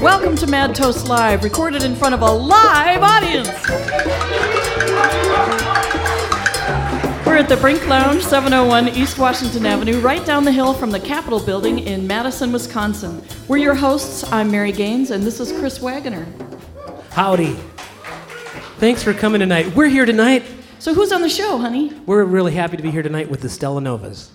Welcome to Mad Toast Live, recorded in front of a live audience. We're at the Brink Lounge, 701 East Washington Avenue, right down the hill from the Capitol Building in Madison, Wisconsin. We're your hosts. I'm Mary Gaines, and this is Chris Wagoner. Howdy. Thanks for coming tonight. We're here tonight. So who's on the show, honey? We're really happy to be here tonight with the Stella Novas.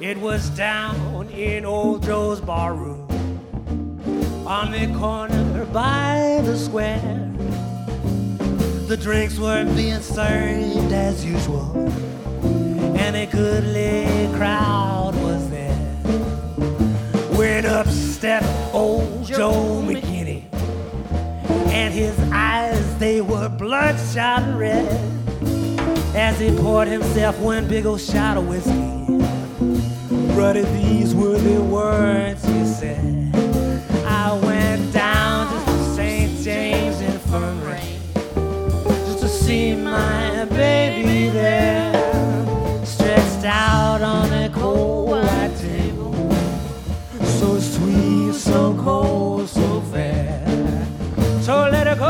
It was down in Old Joe's bar room, on the corner by the square. The drinks were being served as usual, and a goodly crowd was there. When up stepped old Joe McKinney, and his eyes, they were bloodshot red, as he poured himself one big old shot of whiskey. Brother, these were the words he said. I went down just to St. James Infirmary just to see my baby there, stretched out on a cold white table, so sweet, so cold, so fair. So let her go,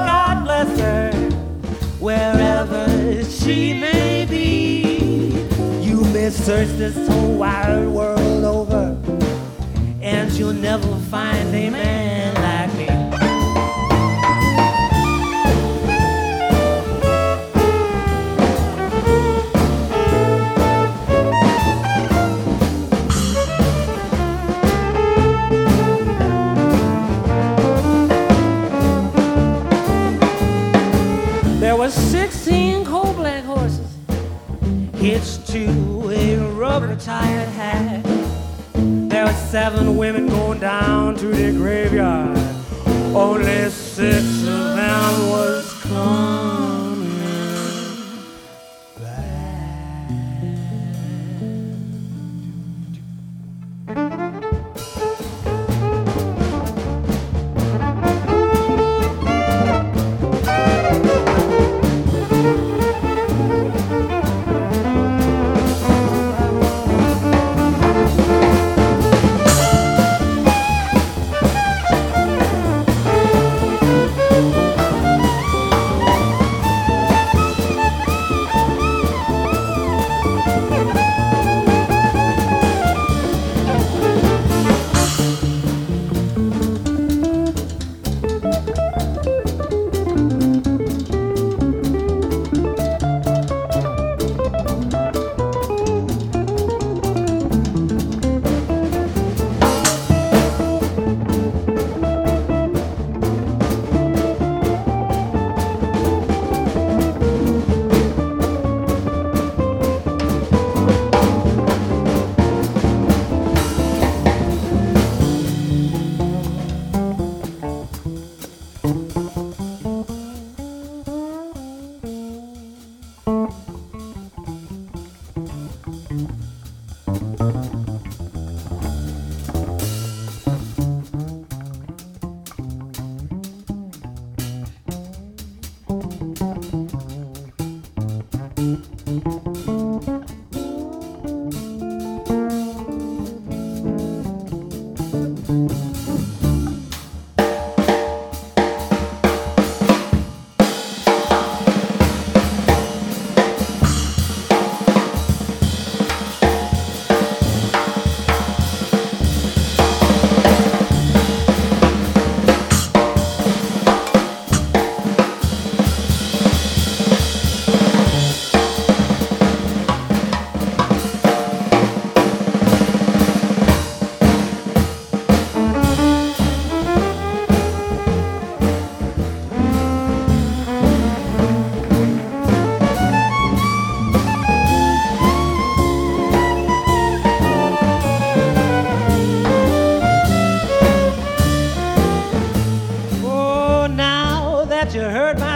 God bless her, wherever she may be. Search this whole wide world over, and you'll never find a man like me. There were 16 coal black horses hitched to rubber-tired hat. There were 7 women going down to the graveyard. Only 6 of them was coming back.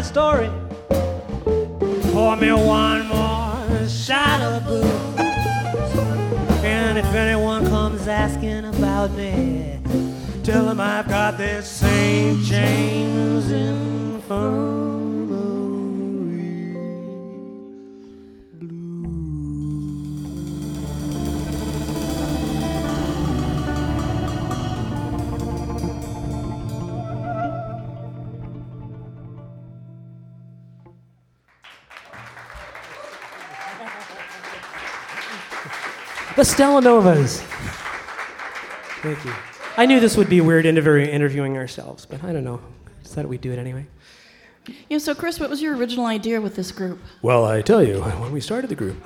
story. Pour me one more shot of booze. And if anyone comes asking about me, tell them I've got this St. James Infirmary Blues. The Stella Novas. Thank you. I knew this would be weird interviewing ourselves, but I don't know. Just thought we'd do it anyway. Yeah, so Chris, what was your original idea with this group? Well, I tell you, when we started the group,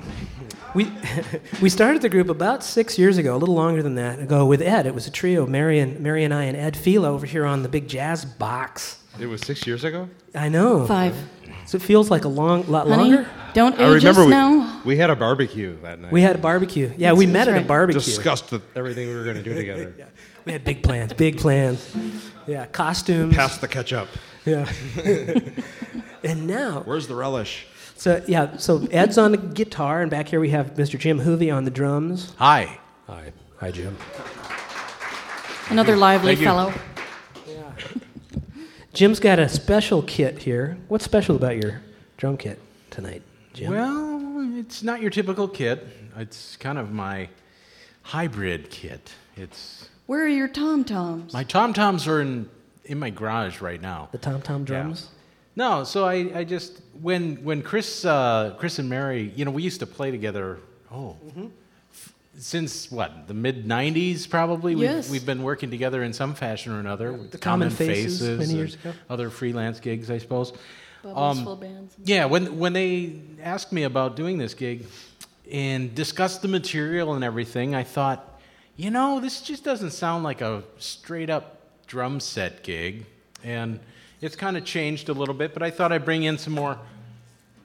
we started the group about 6 years ago, a little longer than that ago, with Ed. It was a trio, Mary and I and Ed Fila over here on the big jazz box. It was 6 years ago? I know. 5. So it feels like a lot longer. Don't age us now. We had a barbecue that night. Yeah, we met at a barbecue. Discussed everything we were going to do together. Yeah. We had big plans. Yeah, costumes. Pass the ketchup. Yeah. And now. Where's the relish? So Ed's on the guitar, and back here we have Mr. Jim Hovey on the drums. Hi, Jim. Another lively fellow. Yeah. Jim's got a special kit here. What's special about your drum kit tonight, Jim? Well, it's not your typical kit. It's kind of my hybrid kit. Where are your tom-toms? My tom-toms are in my garage right now. The tom-tom drums? Yeah. No, so I just, when Chris and Mary, you know, we used to play together, since, the mid-90s probably? Yes. We've been working together in some fashion or another. Yeah, with the Common Faces many years ago. Other freelance gigs, I suppose. Bubbles full bands. Yeah, when they asked me about doing this gig and discussed the material and everything, I thought, you know, this just doesn't sound like a straight-up drum set gig, and it's kind of changed a little bit, but I thought I'd bring in some more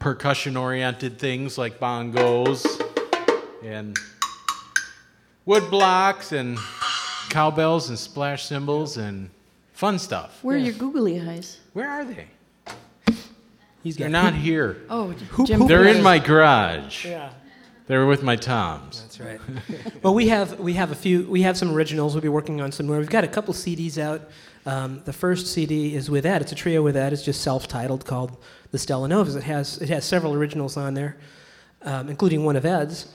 percussion-oriented things like bongos and wood blocks and cowbells and splash cymbals and fun stuff. Where are your googly eyes? Where are they? They're not here. Oh, Jim. They're in my garage. Yeah. They were with my toms. That's right. Well, we have some originals. We'll be working on some more. We've got a couple CDs out. The first CD is with Ed. It's a trio with Ed. It's just self-titled, called The Stella Novas. It has several originals on there, including one of Ed's.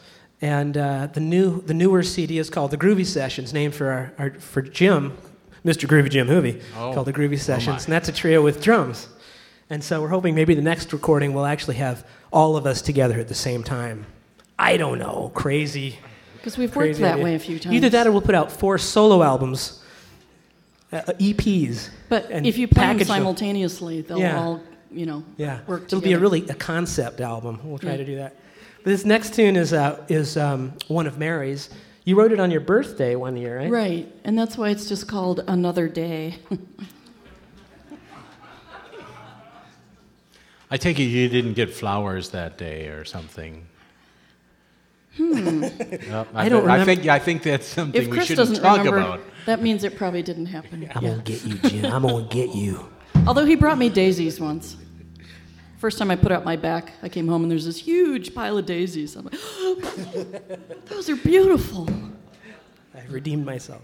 And the newer CD is called The Groovy Sessions, named for our Jim, Mr. Groovy Jim Hovey, called The Groovy Sessions, and that's a trio with drums. And so we're hoping maybe the next recording we'll actually have all of us together at the same time. I don't know, crazy. Because we've worked that way a few times. Either that or we'll put out 4 solo albums, EPs. But if you play them simultaneously, they'll all, work together. It'll be a concept album. We'll try to do that. But this next tune is one of Mary's. You wrote it on your birthday one year, right? Right, and that's why it's just called Another Day. I take it you didn't get flowers that day or something. Well, I don't remember. I think that's something we shouldn't talk about. That means it probably didn't happen. I'm going to get you, Jim. I'm going to get you. Although he brought me daisies once. First time I put out my back, I came home and there's this huge pile of daisies. I'm like, those are beautiful. I redeemed myself.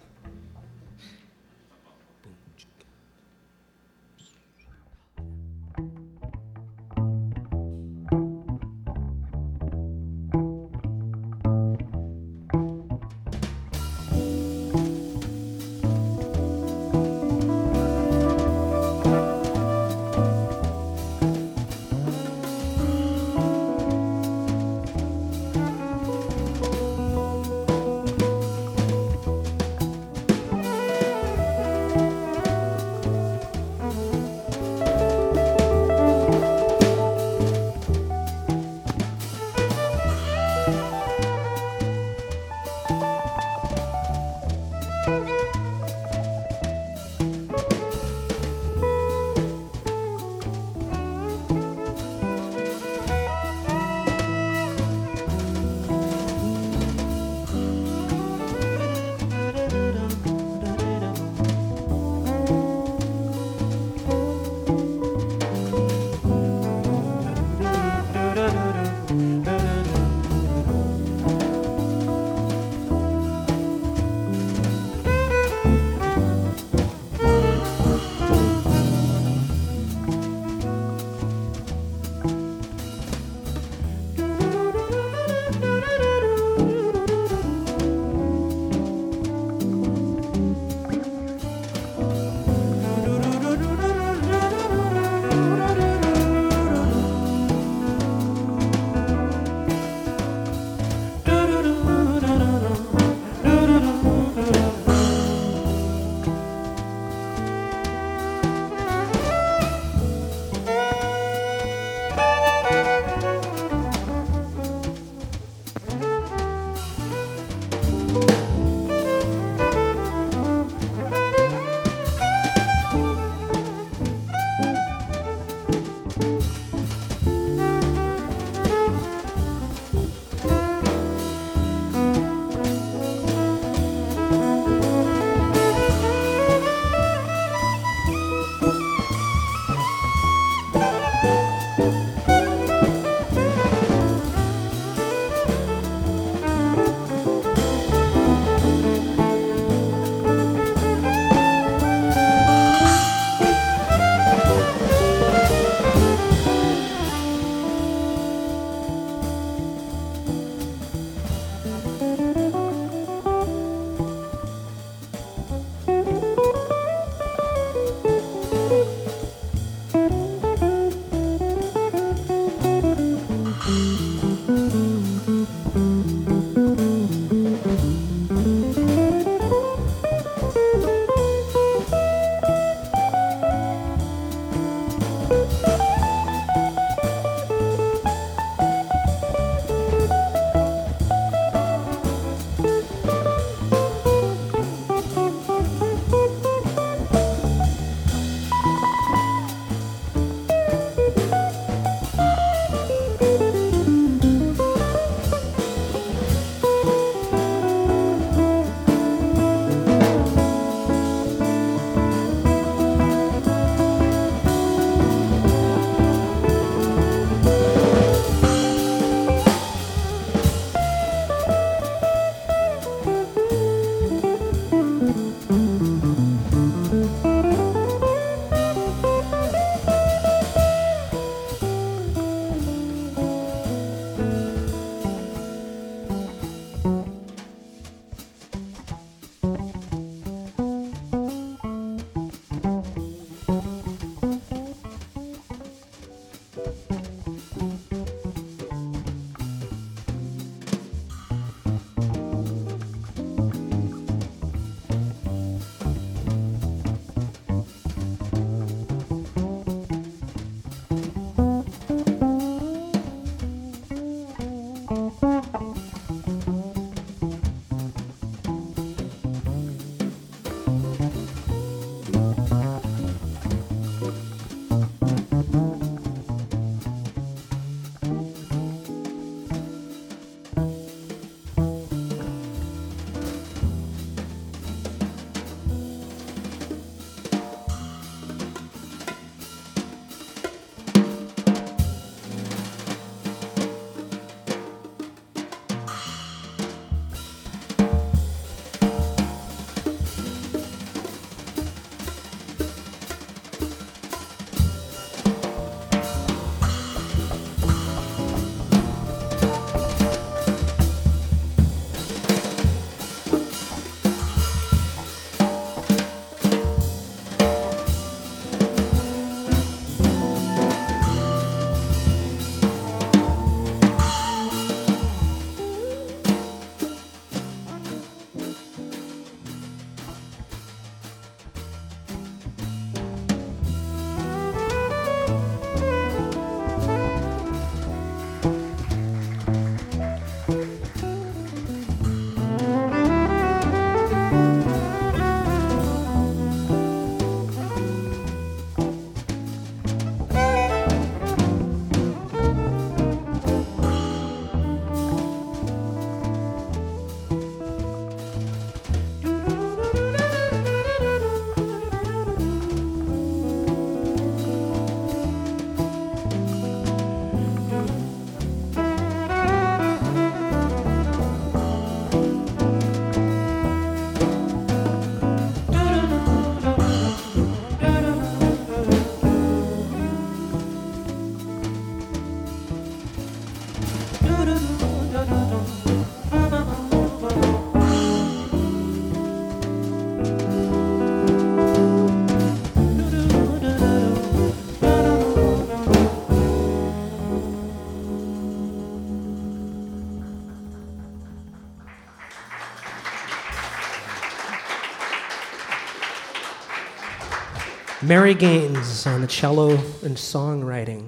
Mary Gaines on the cello and songwriting.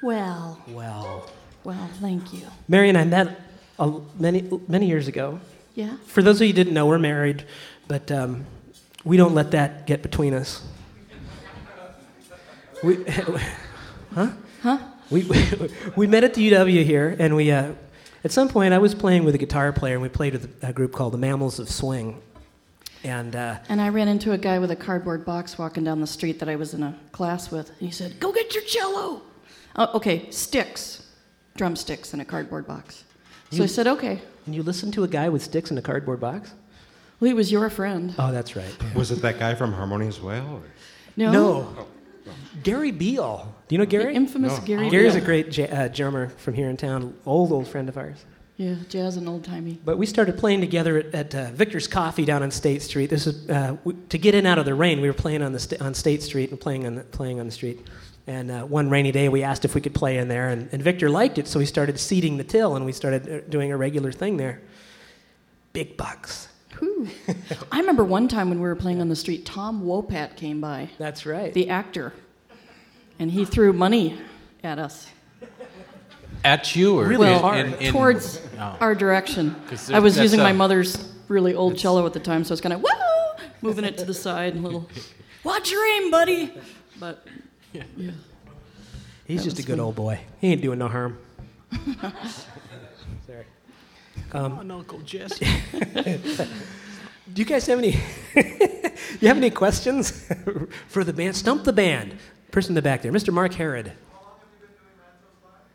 Well, thank you. Mary and I met many years ago. Yeah. For those of you who didn't know, we're married, but we don't let that get between us. We met at the UW here, and we at some point I was playing with a guitar player, and we played with a group called the Mammals of Swing. And I ran into a guy with a cardboard box walking down the street that I was in a class with, and he said, "Go get your cello." Okay, sticks, drumsticks in a cardboard box. So I said, "Okay." And you listened to a guy with sticks in a cardboard box? Well, he was your friend. Oh, that's right. Yeah. Was it that guy from Harmonious Whale? No. Oh. Gary Beal. Do you know Gary? The infamous Gary Beal. Gary's a great drummer from here in town, old friend of ours. Yeah, jazz and old-timey. But we started playing together at Victor's Coffee down on State Street. This is to get in out of the rain. We were playing on State Street and playing on the street. And one rainy day, we asked if we could play in there, and Victor liked it, so we started seating the till, and we started doing a regular thing there. Big bucks. I remember one time when we were playing on the street, Tom Wopat came by. That's right. The actor. And he threw money at us. At you? Or really hard. Towards our direction. I was using my mother's really old cello at the time, so I was kind of, woo, moving it to the side and a little, watch your aim, buddy. But, yeah. He's just a good old boy. He ain't doing no harm. Sorry. Come on, Uncle Jesse. Do you guys have any? You have any questions for the band? Stump the band. Person in the back there, Mr. Mark Herod.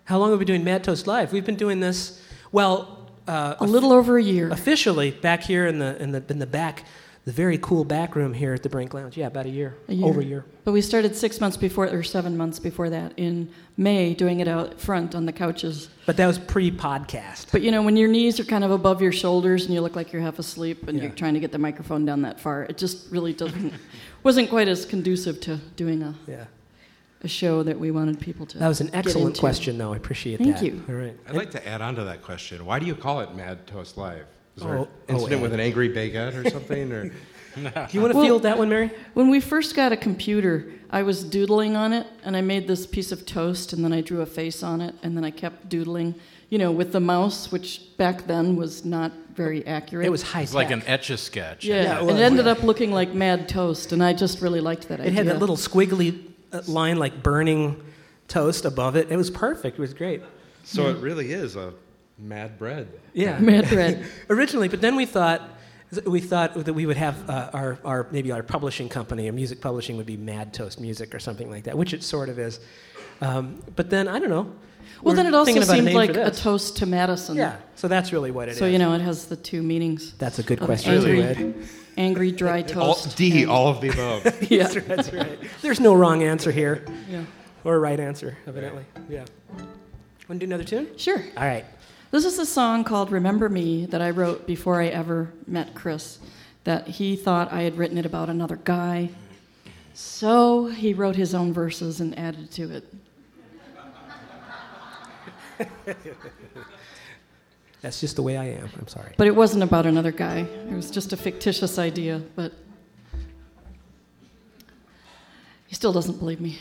How long have we been doing Mad Toast Live? We've been doing this a little over a year. Officially, back here in the back, the very cool back room here at the Brink Lounge. Yeah, about a year. Over a year. But we started 7 months before that in May, doing it out front on the couches. But that was pre-podcast. But, when your knees are kind of above your shoulders and you look like you're half asleep and you're trying to get the microphone down that far, it just really wasn't quite as conducive to doing a show that we wanted people to. That was an excellent question, though. I appreciate that. Thank you. All right. I'd like to add on to that question. Why do you call it Mad Toast Live? Was there an incident with an angry baguette or something? Or? Do you want to field that one, Mary? When we first got a computer, I was doodling on it, and I made this piece of toast, and then I drew a face on it, and then I kept doodling, with the mouse, which back then was not very accurate. It was high-tech. It was like an Etch-a-Sketch. Yeah, it ended up looking like Mad Toast, and I just really liked that idea. It had that little squiggly line like burning toast above it. It was perfect. It was great. So it really is a... Mad bread. Yeah, mad bread. Originally, but then we thought that we would have our publishing company, our music publishing would be Mad Toast Music or something like that, which it sort of is. But then I don't know. Well, then it also seemed like a toast to Madison. Yeah, so that's really what it is. So it has the two meanings. That's a good question. Angry dry toast. All of the above. Yeah, that's right. There's no wrong answer here. Yeah. Or right answer, evidently. Yeah. Want to do another tune? Sure. All right. This is a song called Remember Me that I wrote before I ever met Chris, that he thought I had written it about another guy. So he wrote his own verses and added to it. That's just the way I am. I'm sorry. But it wasn't about another guy. It was just a fictitious idea, but he still doesn't believe me.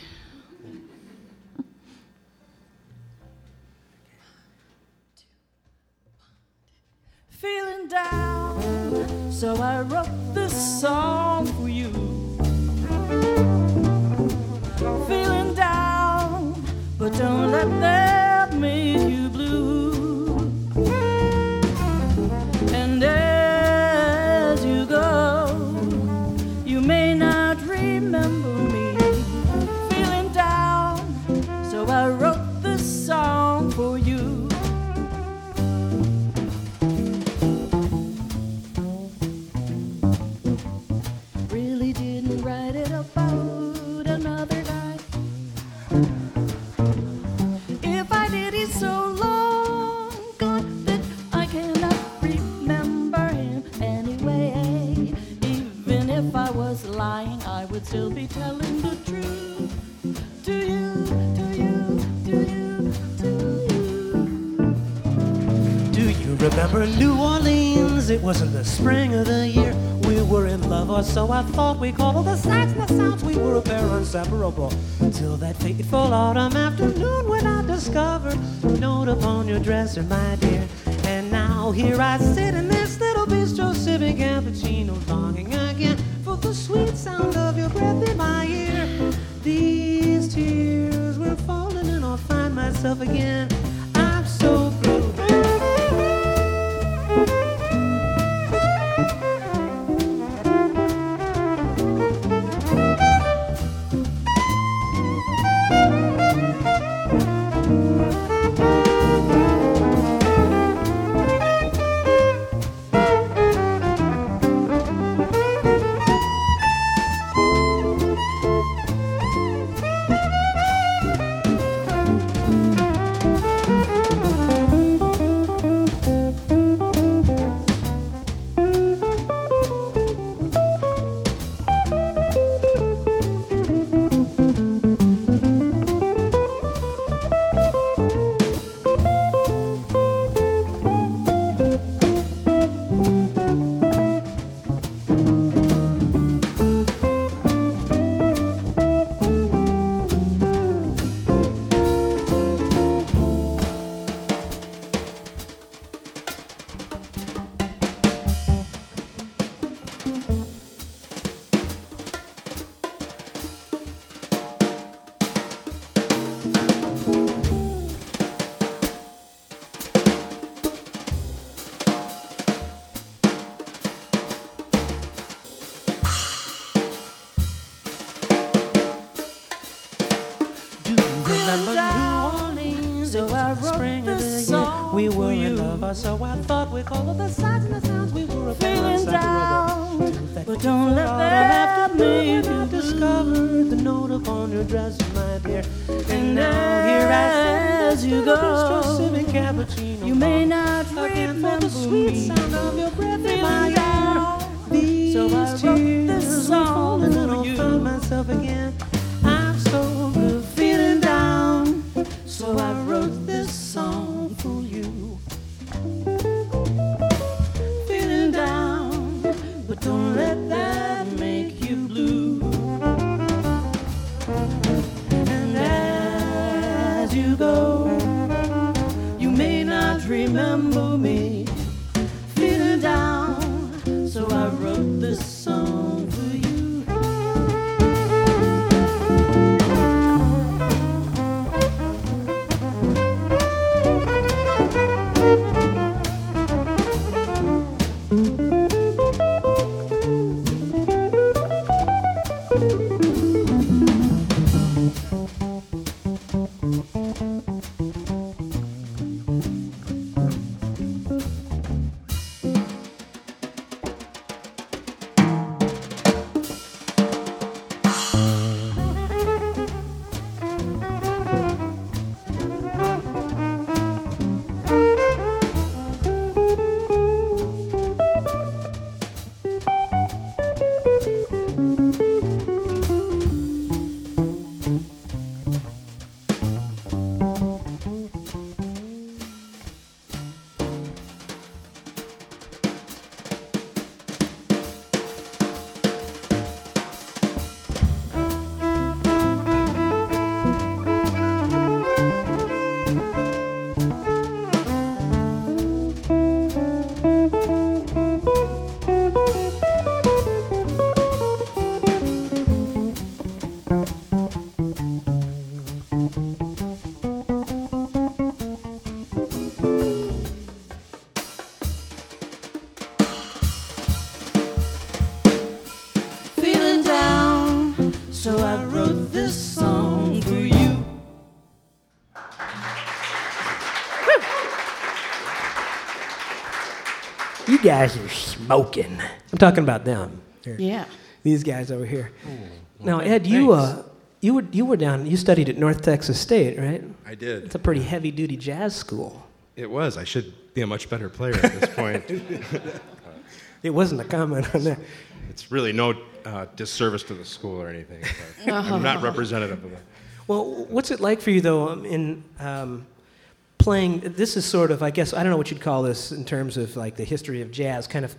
Feeling down, so I wrote this song for you. Feeling down, but don't let that make you blue. And as you go, you may not remember me. Feeling down, so I wrote this song for you. Lying, I would still be telling the truth to you, to you, to you, to you. Do you remember New Orleans? It wasn't the spring of the year. We we were in love, or so I thought. We called the sights and the sounds, we were a pair inseparable. Until that fateful autumn afternoon when I discovered a note upon your dresser, my dear. And now here I sit in this little bistro sipping cappuccino, longing again for the sweet sound of your breath in my ear. These tears were falling and I'll find myself again. I'm so blue. So I thought we called all the sights and the sounds, we were a feeling down, but don't let that happen me. I discovered the note upon your dress, my dear. And now here I sit, you go, sipping cappuccino. You may not remember the sweet sound of your breath in my ear. These tears were falling, and I'll find myself again. I'm so blue, feeling down, so I wrote this song for you. Feeling down, but don't let that make you blue. And as you go, you may not remember me. Feeling down, so I wrote this song for you. Guys are smoking. I'm talking about them. Here. Yeah. These guys over here. Oh, well, now, Ed, you were down. You studied at North Texas State, right? I did. It's a pretty heavy-duty jazz school. It was. I should be a much better player at this point. It wasn't a comment on that. It's really no disservice to the school or anything. But I'm not representative of that. Well, what's it like for you though in? Playing, this is sort of, I guess, I don't know what you'd call this in terms of like the history of jazz, kind of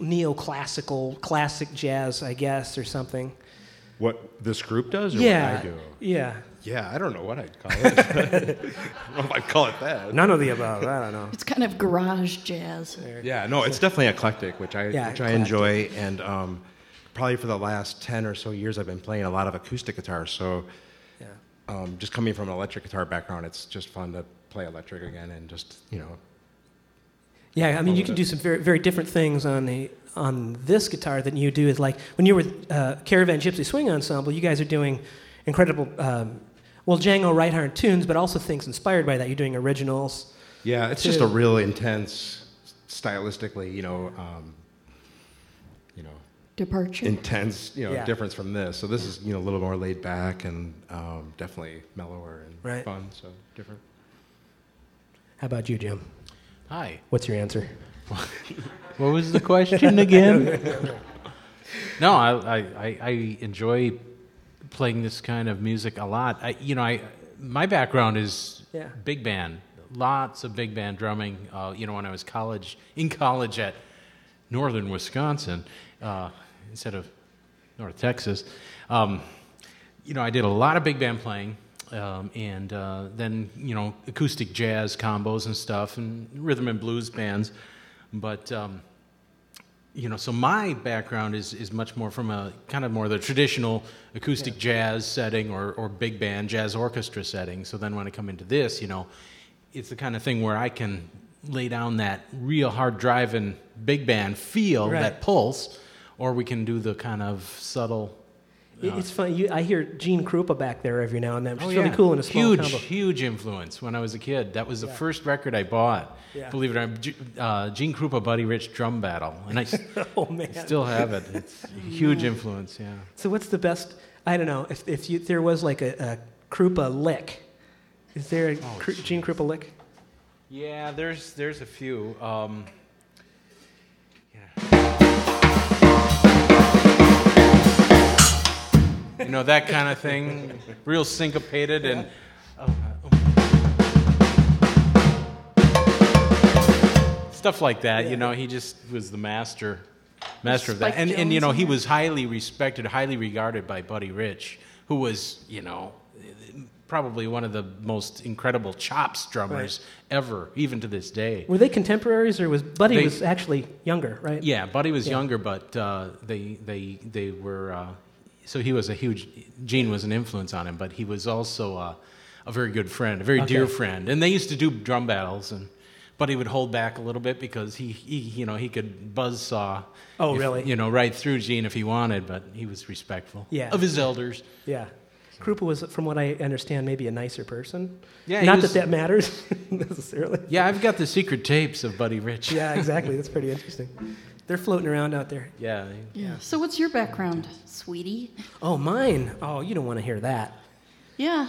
neoclassical, classic jazz, I guess, or something. What this group does, or what I do? Yeah. Yeah, I don't know what I'd call it. I don't know if I'd call it that. None of the above. I don't know. It's kind of garage jazz. Yeah, no, it's definitely eclectic, which I enjoy. And probably for the last 10 or so years, I've been playing a lot of acoustic guitar. So just coming from an electric guitar background, it's just fun to play electric again and just, you know. Yeah, I mean, you can do some very, very different things on this guitar than you do. Is like when you were with Caravan Gypsy Swing Ensemble, you guys are doing incredible... Django Reinhardt tunes, but also things inspired by that. You're doing originals. Yeah, it's just a real intense, stylistically, departure. Intense, difference from this. So this is, a little more laid back and definitely mellower and fun. So different. How about you, Jim? Hi. What's your answer? What was the question again? No, I enjoy playing this kind of music a lot. My background is big band, lots of big band drumming. When I was in college at Northern Wisconsin instead of North Texas, I did a lot of big band playing, and then acoustic jazz combos and stuff, and rhythm and blues bands, but. So my background is much more from a kind of more the traditional acoustic jazz setting or big band jazz orchestra setting. So then when I come into this, it's the kind of thing where I can lay down that real hard driving big band feel, that pulse, or we can do the kind of subtle. It's funny. I hear Gene Krupa back there every now and then, which is really cool in a small combo. Huge influence when I was a kid. That was the first record I bought, believe it or not. Gene Krupa, Buddy Rich, Drum Battle. And I still have it. It's a huge influence, yeah. So what's the best, I don't know, if there was like a Krupa lick. Is there a Gene Krupa lick? Yeah, there's a few. That kind of thing, real syncopated and... Stuff like that, he just was the master of that. And he was highly respected, highly regarded by Buddy Rich, who was, probably one of the most incredible chops drummers ever, even to this day. Were they contemporaries, or was Buddy was actually younger, right? Yeah, Buddy was younger, but they were... So he was Gene was an influence on him, but he was also a very good friend, a very dear friend. And they used to do drum battles, but he would hold back a little bit because he could buzzsaw. Oh, really? Right through Gene if he wanted, but he was respectful of his elders. Yeah. Krupa was, from what I understand, maybe a nicer person. Yeah, not that matters necessarily. Yeah, I've got the secret tapes of Buddy Rich. Yeah, exactly. That's pretty interesting. They're floating around out there. Yeah. Yeah. So what's your background, sweetie? Oh, mine? Oh, you don't want to hear that. Yeah.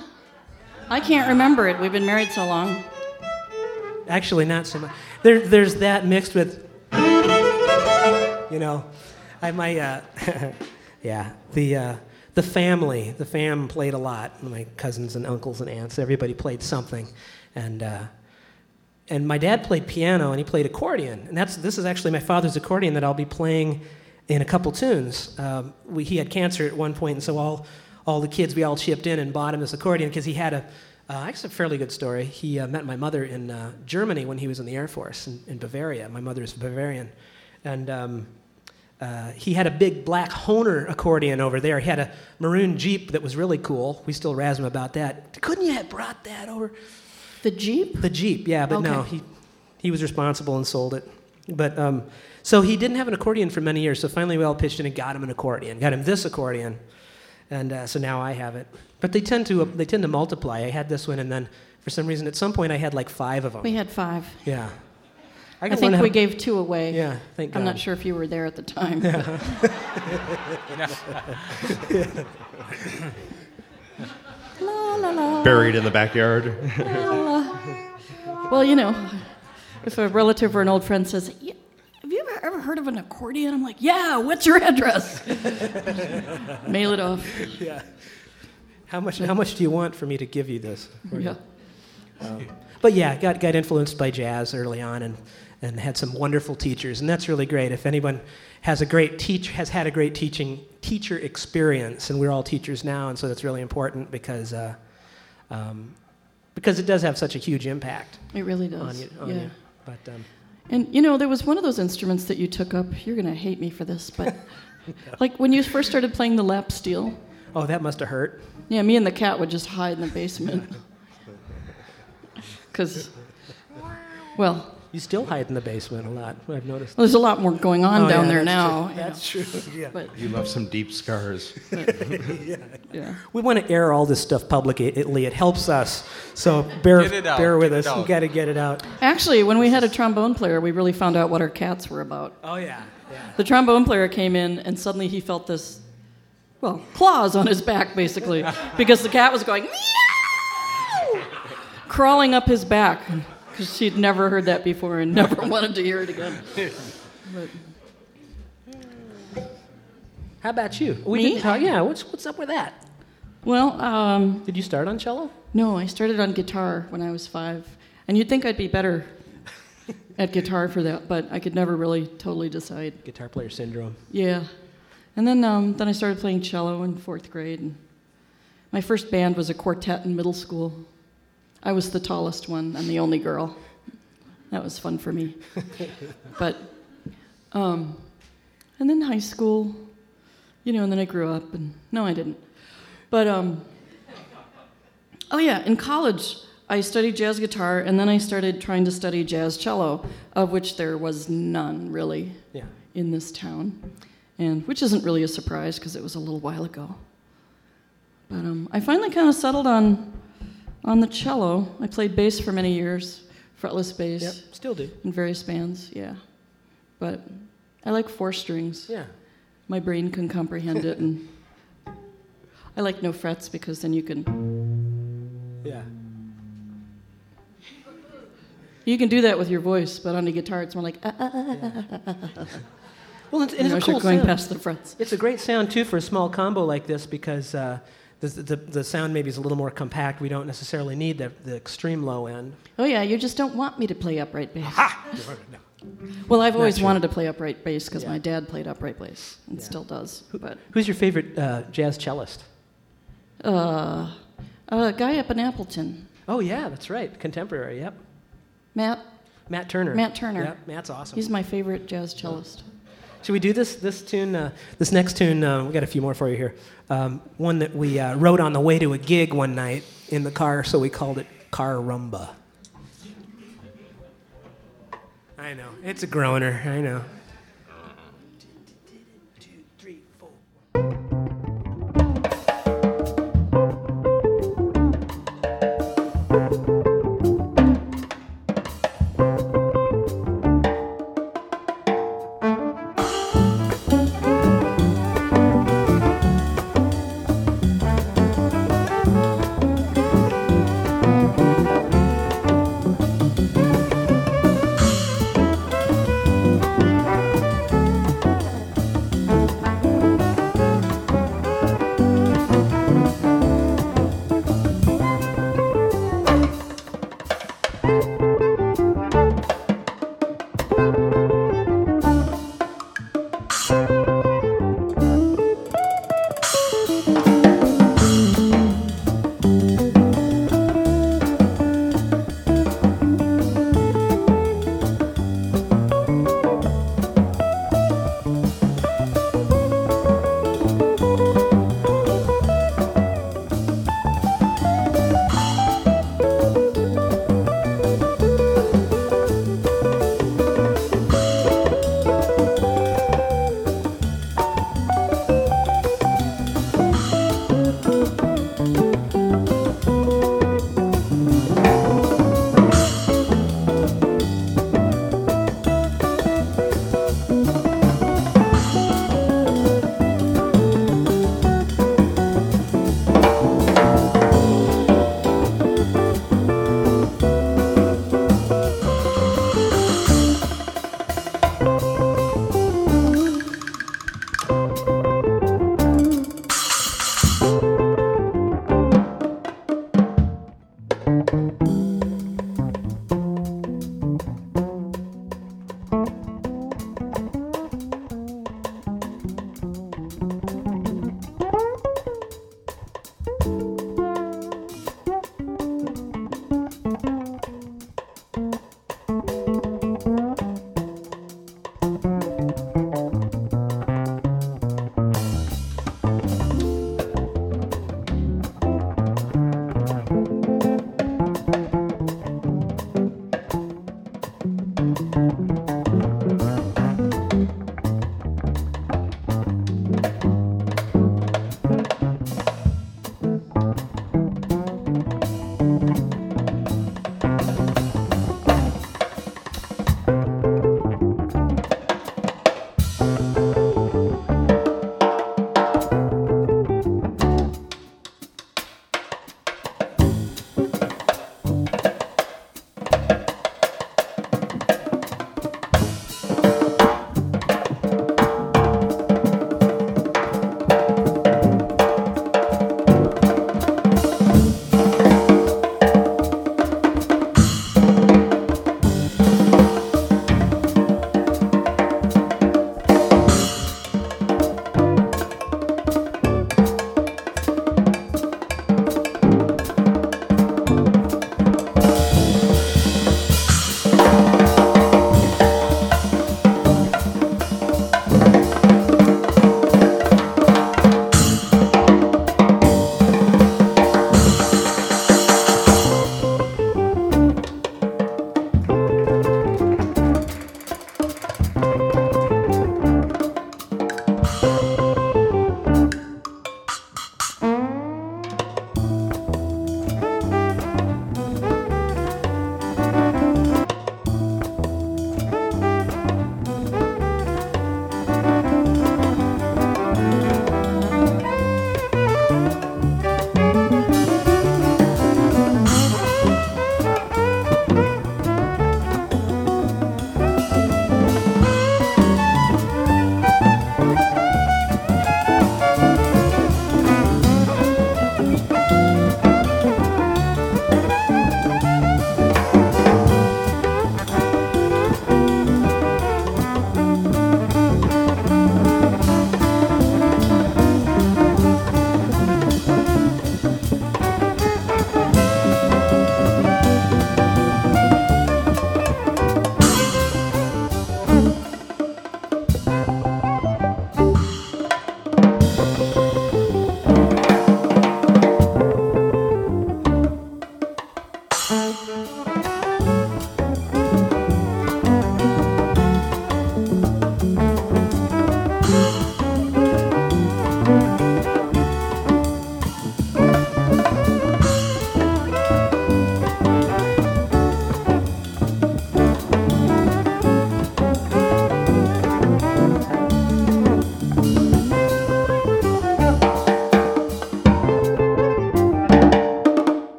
I can't remember it. We've been married so long. Actually, not so much. There's that mixed with, the family. The fam played a lot. My cousins and uncles and aunts, everybody played something. And my dad played piano, and he played accordion. And this is actually my father's accordion that I'll be playing in a couple tunes. He had cancer at one point, and so all the kids, we all chipped in and bought him this accordion because he had a fairly good story. He met my mother in Germany when he was in the Air Force in Bavaria. My mother is Bavarian. And he had a big black Hohner accordion over there. He had a maroon Jeep that was really cool. We still razz him about that. Couldn't you have brought that over? The Jeep? The Jeep, yeah, but no, he was responsible and sold it. But so he didn't have an accordion for many years, so finally we all pitched in and got him an accordion, got him this accordion, and so now I have it. But they tend to multiply. I had this one, and then for some reason at some point I had like 5 of them. We had 5. Yeah. I think we gave 2 away. Yeah, thank God. I'm not sure if you were there at the time. Yeah. La, la, la. Buried in the backyard. Well, if a relative or an old friend says, have you ever heard of an accordion? I'm like, yeah, what's your address? Mail it off. Yeah. How much do you want for me to give you this? Yeah. But yeah, got influenced by jazz early on, and and had some wonderful teachers, and that's really great. If anyone has a great teacher experience, and we're all teachers now, and so that's really important because it does have such a huge impact. It really does. On you. But and you know, there was one of those instruments that you took up. You're gonna hate me for this, but like when you first started playing the lap steel. Oh, that must have hurt. Yeah, me and the cat would just hide in the basement. Because, well... You still hide in the basement a lot, I've noticed. Well, there's a lot more going on down there now. That's true. Yeah. But, you left some deep scars. Yeah. We want to air all this stuff publicly. It helps us. So bear with us. You've got to get it out. Actually, when we had a trombone player, we really found out what our cats were about. Oh, yeah. The trombone player came in, and suddenly he felt this... Well, claws on his back, basically, because the cat was going, meow, crawling up his back, because she'd never heard that before and never wanted to hear it again. But. How about you? Me? Yeah, what's up with that? Well, did you start on cello? No, I started on guitar when I was 5, and you'd think I'd be better at guitar for that, but I could never really totally decide. Guitar player syndrome. Yeah. And then I started playing cello in 4th grade. And my first band was a quartet in middle school. I was the tallest one and the only girl. That was fun for me. But, and then high school, and then I grew up. And no, I didn't. But, in college, I studied jazz guitar, and then I started trying to study jazz cello, of which there was none, really, in this town. And which isn't really a surprise because it was a little while ago. But I finally kind of settled on the cello. I played bass for many years, fretless bass. Yep, still do. In various bands, yeah. But I like 4 strings. Yeah. My brain can comprehend it, and I like no frets because then you can. Yeah. You can do that with your voice, but on the guitar it's more like. Well, it's a cool going sound. Past the frets. It's a great sound too for a small combo like this because the sound maybe is a little more compact. We don't necessarily need the extreme low end. Oh yeah, you just don't want me to play upright bass. No. Well, I've always wanted to play upright bass because my dad played upright bass and still does. But who's your favorite jazz cellist? A guy up in Appleton. Oh yeah, that's right, contemporary. Yep. Matt Turner. Matt Turner. Yep, Matt's awesome. He's my favorite jazz cellist. Should we do this tune? This next tune, we got a few more for you here. One that we wrote on the way to a gig one night in the car, so we called it Car Rumba. I know, it's a groaner, I know. 2, 3, 4.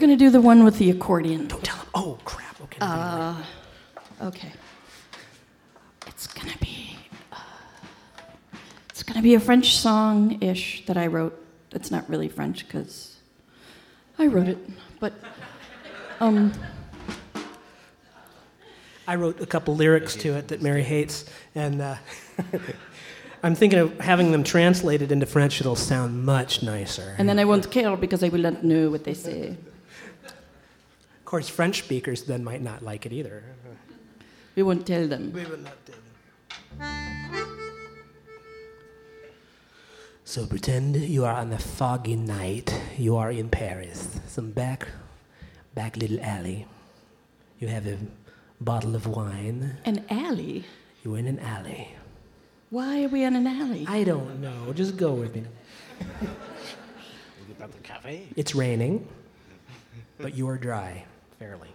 Going to do the one with the accordion. Don't tell him. Oh, crap. Okay. Okay. It's going to be a French song-ish that I wrote. It's not really French because I wrote it, but I wrote a couple lyrics to it that Mary hates, and I'm thinking of having them translated into French. It'll sound much nicer. And then I won't care because I will not know what they say. Of course, French speakers then might not like it either. We won't tell them. We will not tell them. So pretend you are on a foggy night. You are in Paris, some back little alley. You have a bottle of wine. An alley? You're in an alley. Why are we in an alley? I don't know. Just go with me. It's raining, but you are dry. Fairly.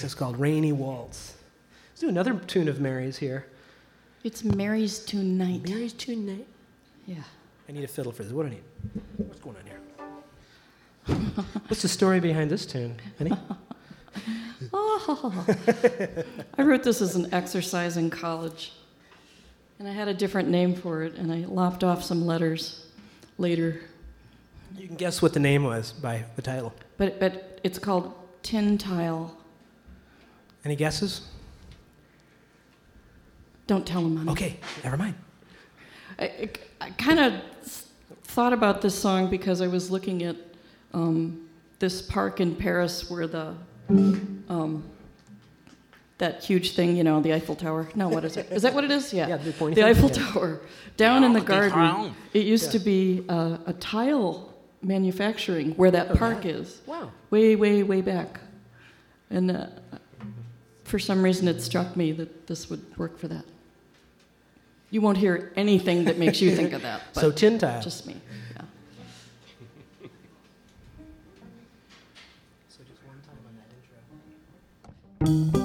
Texas called Rainy Waltz. Let's do another tune of Mary's here. It's Mary's Tune Night. Mary's Tune Night? Yeah. I need a fiddle for this. What do I need? What's going on here? What's the story behind this tune, honey? Oh. I wrote this as an exercise in college. And I had a different name for it, and I lopped off some letters later. You can guess what the name was by the title. But it's called Tin Tile. Any guesses? Don't tell them, honey. Okay, never mind. I kind of thought about this song because I was looking at this park in Paris where the that huge thing, you know, the Eiffel Tower. No, what is it? Is that what it is? Yeah, the Eiffel Tower. Down in the garden, it used to be a tile manufacturing where that park is. Wow. Way, way, way back. And for some reason it struck me that this would work for that. You won't hear anything that makes you think of that. But so tin tile. Just me. Yeah. So just one time on that intro.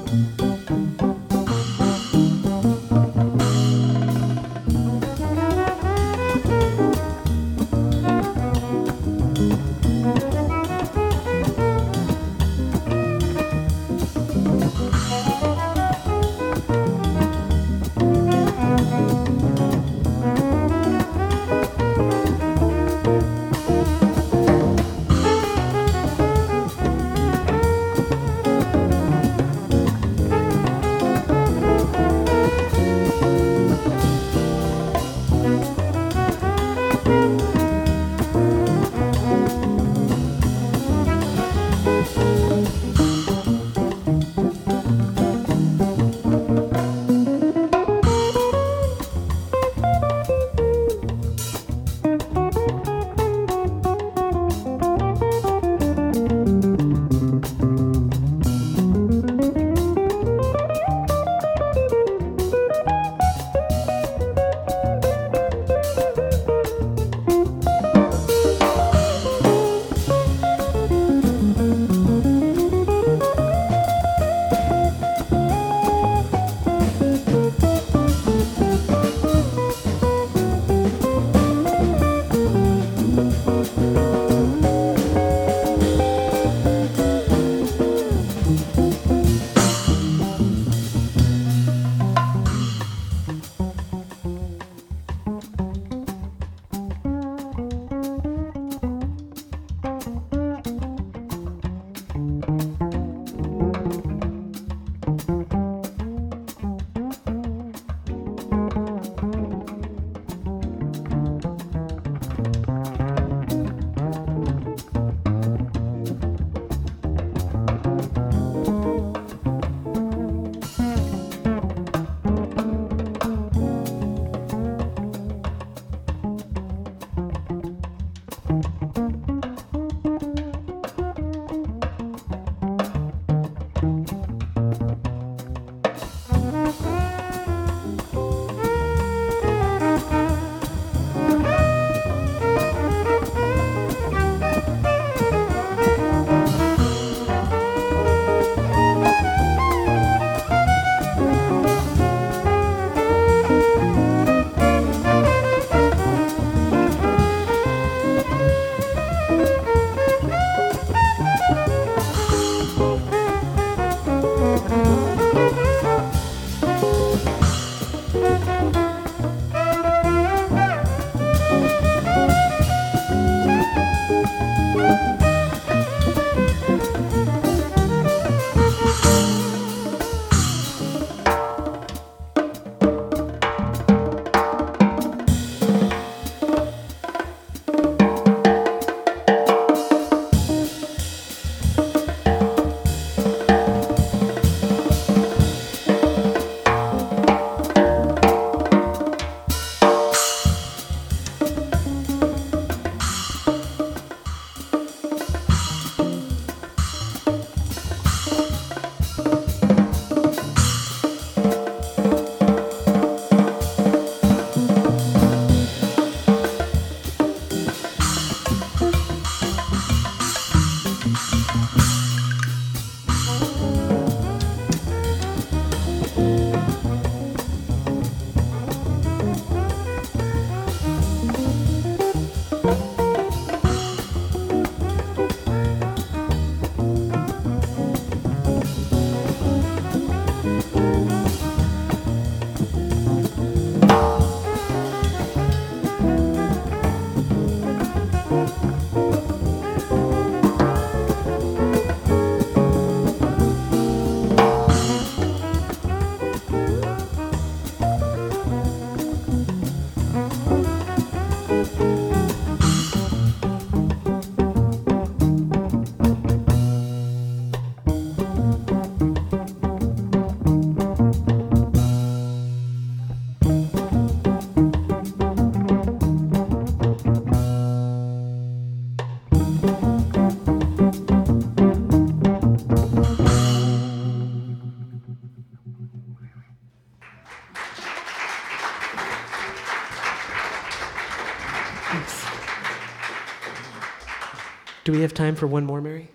Do we have time for one more, Mary?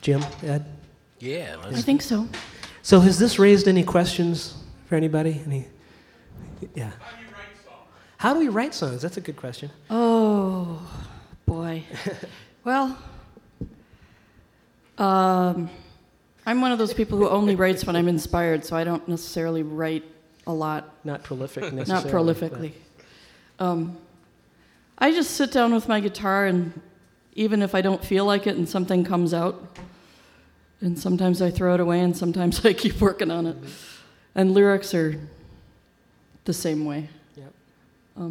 Jim? Ed? Yeah. I think so. So has this raised any questions for anybody? Yeah. How do you write songs? How do we write songs? That's a good question. Oh, boy. Well, I'm one of those people who only writes when I'm inspired, so I don't necessarily write a lot. Not prolific necessarily. Not prolifically. I just sit down with my guitar, and even if I don't feel like it, and something comes out, and sometimes I throw it away, and sometimes I keep working on it. And lyrics are the same way. Yep. How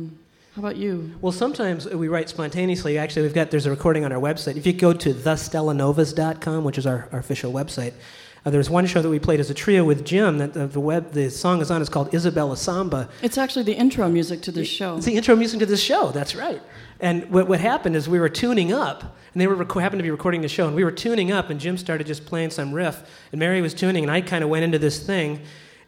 about you? Well, sometimes we write spontaneously. Actually, there's a recording on our website. If you go to thestellanovas.com, which is our official website, there's one show that we played as a trio with Jim that the song is on. It's called Isabella Samba. It's actually the intro music to this show. It's the intro music to this show. That's right. And what happened is we were tuning up, and they were happened to be recording the show, and we were tuning up, and Jim started just playing some riff, and Mary was tuning, and I kind of went into this thing,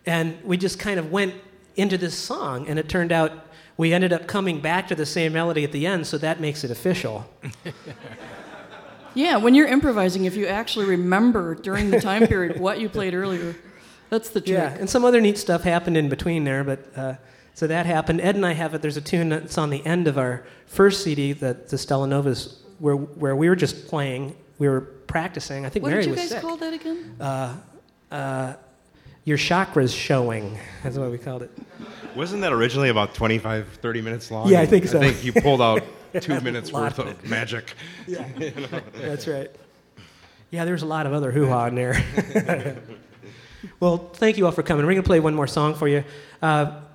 and we just kind of went into this song, and it turned out we ended up coming back to the same melody at the end, so that makes it official. Yeah, when you're improvising, if you actually remember during the time period what you played earlier, that's the trick. Yeah, and some other neat stuff happened in between there, but so that happened. Ed and I have it. There's a tune that's on the end of our first CD, the Stella Novas, where we were just playing. We were practicing. I think Mary was sick. What did you guys call that again? Your Chakras Showing. That's what we called it. Wasn't that originally about 25, 30 minutes long? Yeah, I think so. I think you pulled out 2 minutes worth of magic. Yeah, you know? That's right. Yeah, there's a lot of other hoo-ha in there. Well, thank you all for coming. We're going to play one more song for you.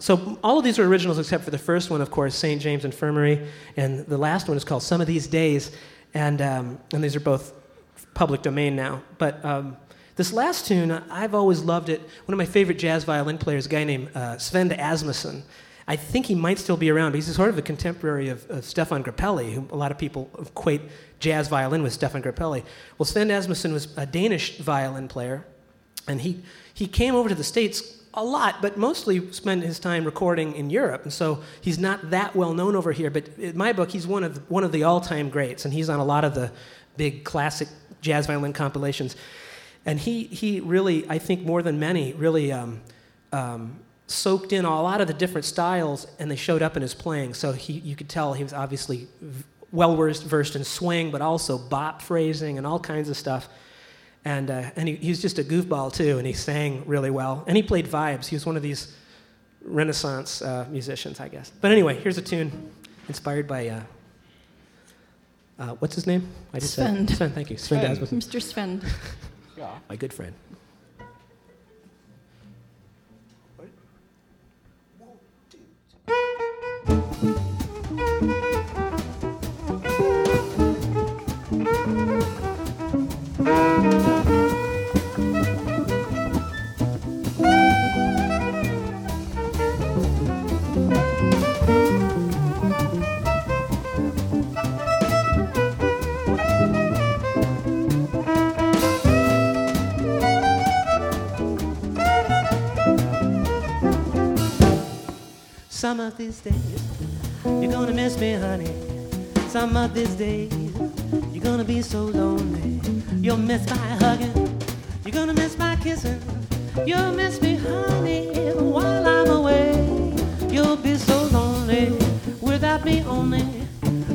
So all of these are originals except for the first one, of course, St. James Infirmary. And the last one is called Some of These Days. And these are both public domain now. But this last tune, I've always loved it. One of my favorite jazz violin players, a guy named Svend Asmussen. I think he might still be around, but he's sort of a contemporary of Stéphane Grappelli, who a lot of people equate jazz violin with Stéphane Grappelli. Well, Svend Asmussen was a Danish violin player, and he came over to the States a lot, but mostly spent his time recording in Europe, and so he's not that well known over here, but in my book, he's one of the all-time greats, and he's on a lot of the big classic jazz violin compilations. And he really, I think more than many, really soaked in a lot of the different styles, and they showed up in his playing. So you could tell he was obviously well-versed in swing, but also bop phrasing and all kinds of stuff. And he was just a goofball, too, and he sang really well. And he played vibes. He was one of these Renaissance musicians, I guess. But anyway, here's a tune inspired by... what's his name? I just Svend. Said Svend, thank you. Svend Asmussen. Mr. Svend. Yeah. My good friend. What? 1, 2, 3. Some of these days, you're gonna miss me, honey. Some of these days, you're gonna be so lonely. You'll miss my hugging, you're gonna miss my kissing. You'll miss me, honey, while I'm away. You'll be so lonely without me only.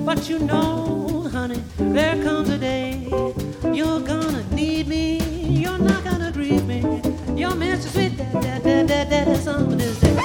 But you know, honey, there comes a day you're gonna need me. You're not gonna grieve me. You'll miss the sweet da-da-da-da-da-da some of these days.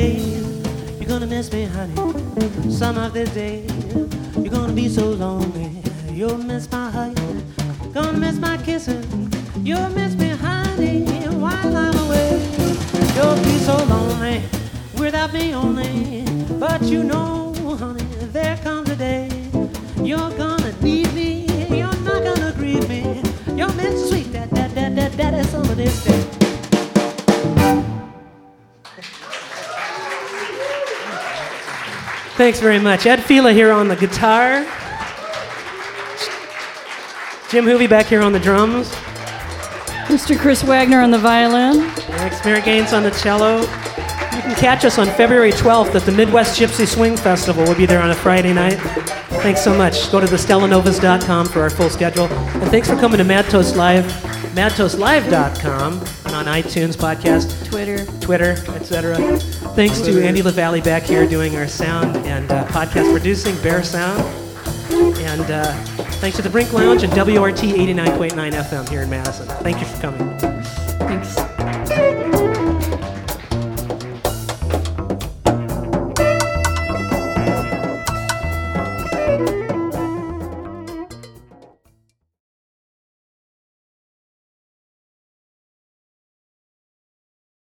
days you're gonna miss me, honey. Some of these days you're gonna be so lonely. You'll miss my hug, gonna miss my kissing. You'll miss me, honey, while I'm away. You'll be so lonely without me only. But you know, honey, there comes a day you're gonna need me. You're not gonna grieve me. You're Mr. Sweet, that is some of this day. Thanks very much. Ed Fila here on the guitar. Jim Hovey back here on the drums. Mr. Chris Wagoner on the violin. Thanks. Mary Gaines on the cello. You can catch us on February 12th at the Midwest Gypsy Swing Festival. We'll be there on a Friday night. Thanks so much. Go to thestellanovas.com for our full schedule. And thanks for coming to Mad Toast Live, madtoastlive.com, and on iTunes, podcast, Twitter, etc. Thanks to Andy LaValley back here doing our sound and podcast producing, Bear Sound. And thanks to the Brink Lounge and WRT 89.9 FM here in Madison. Thank you for coming.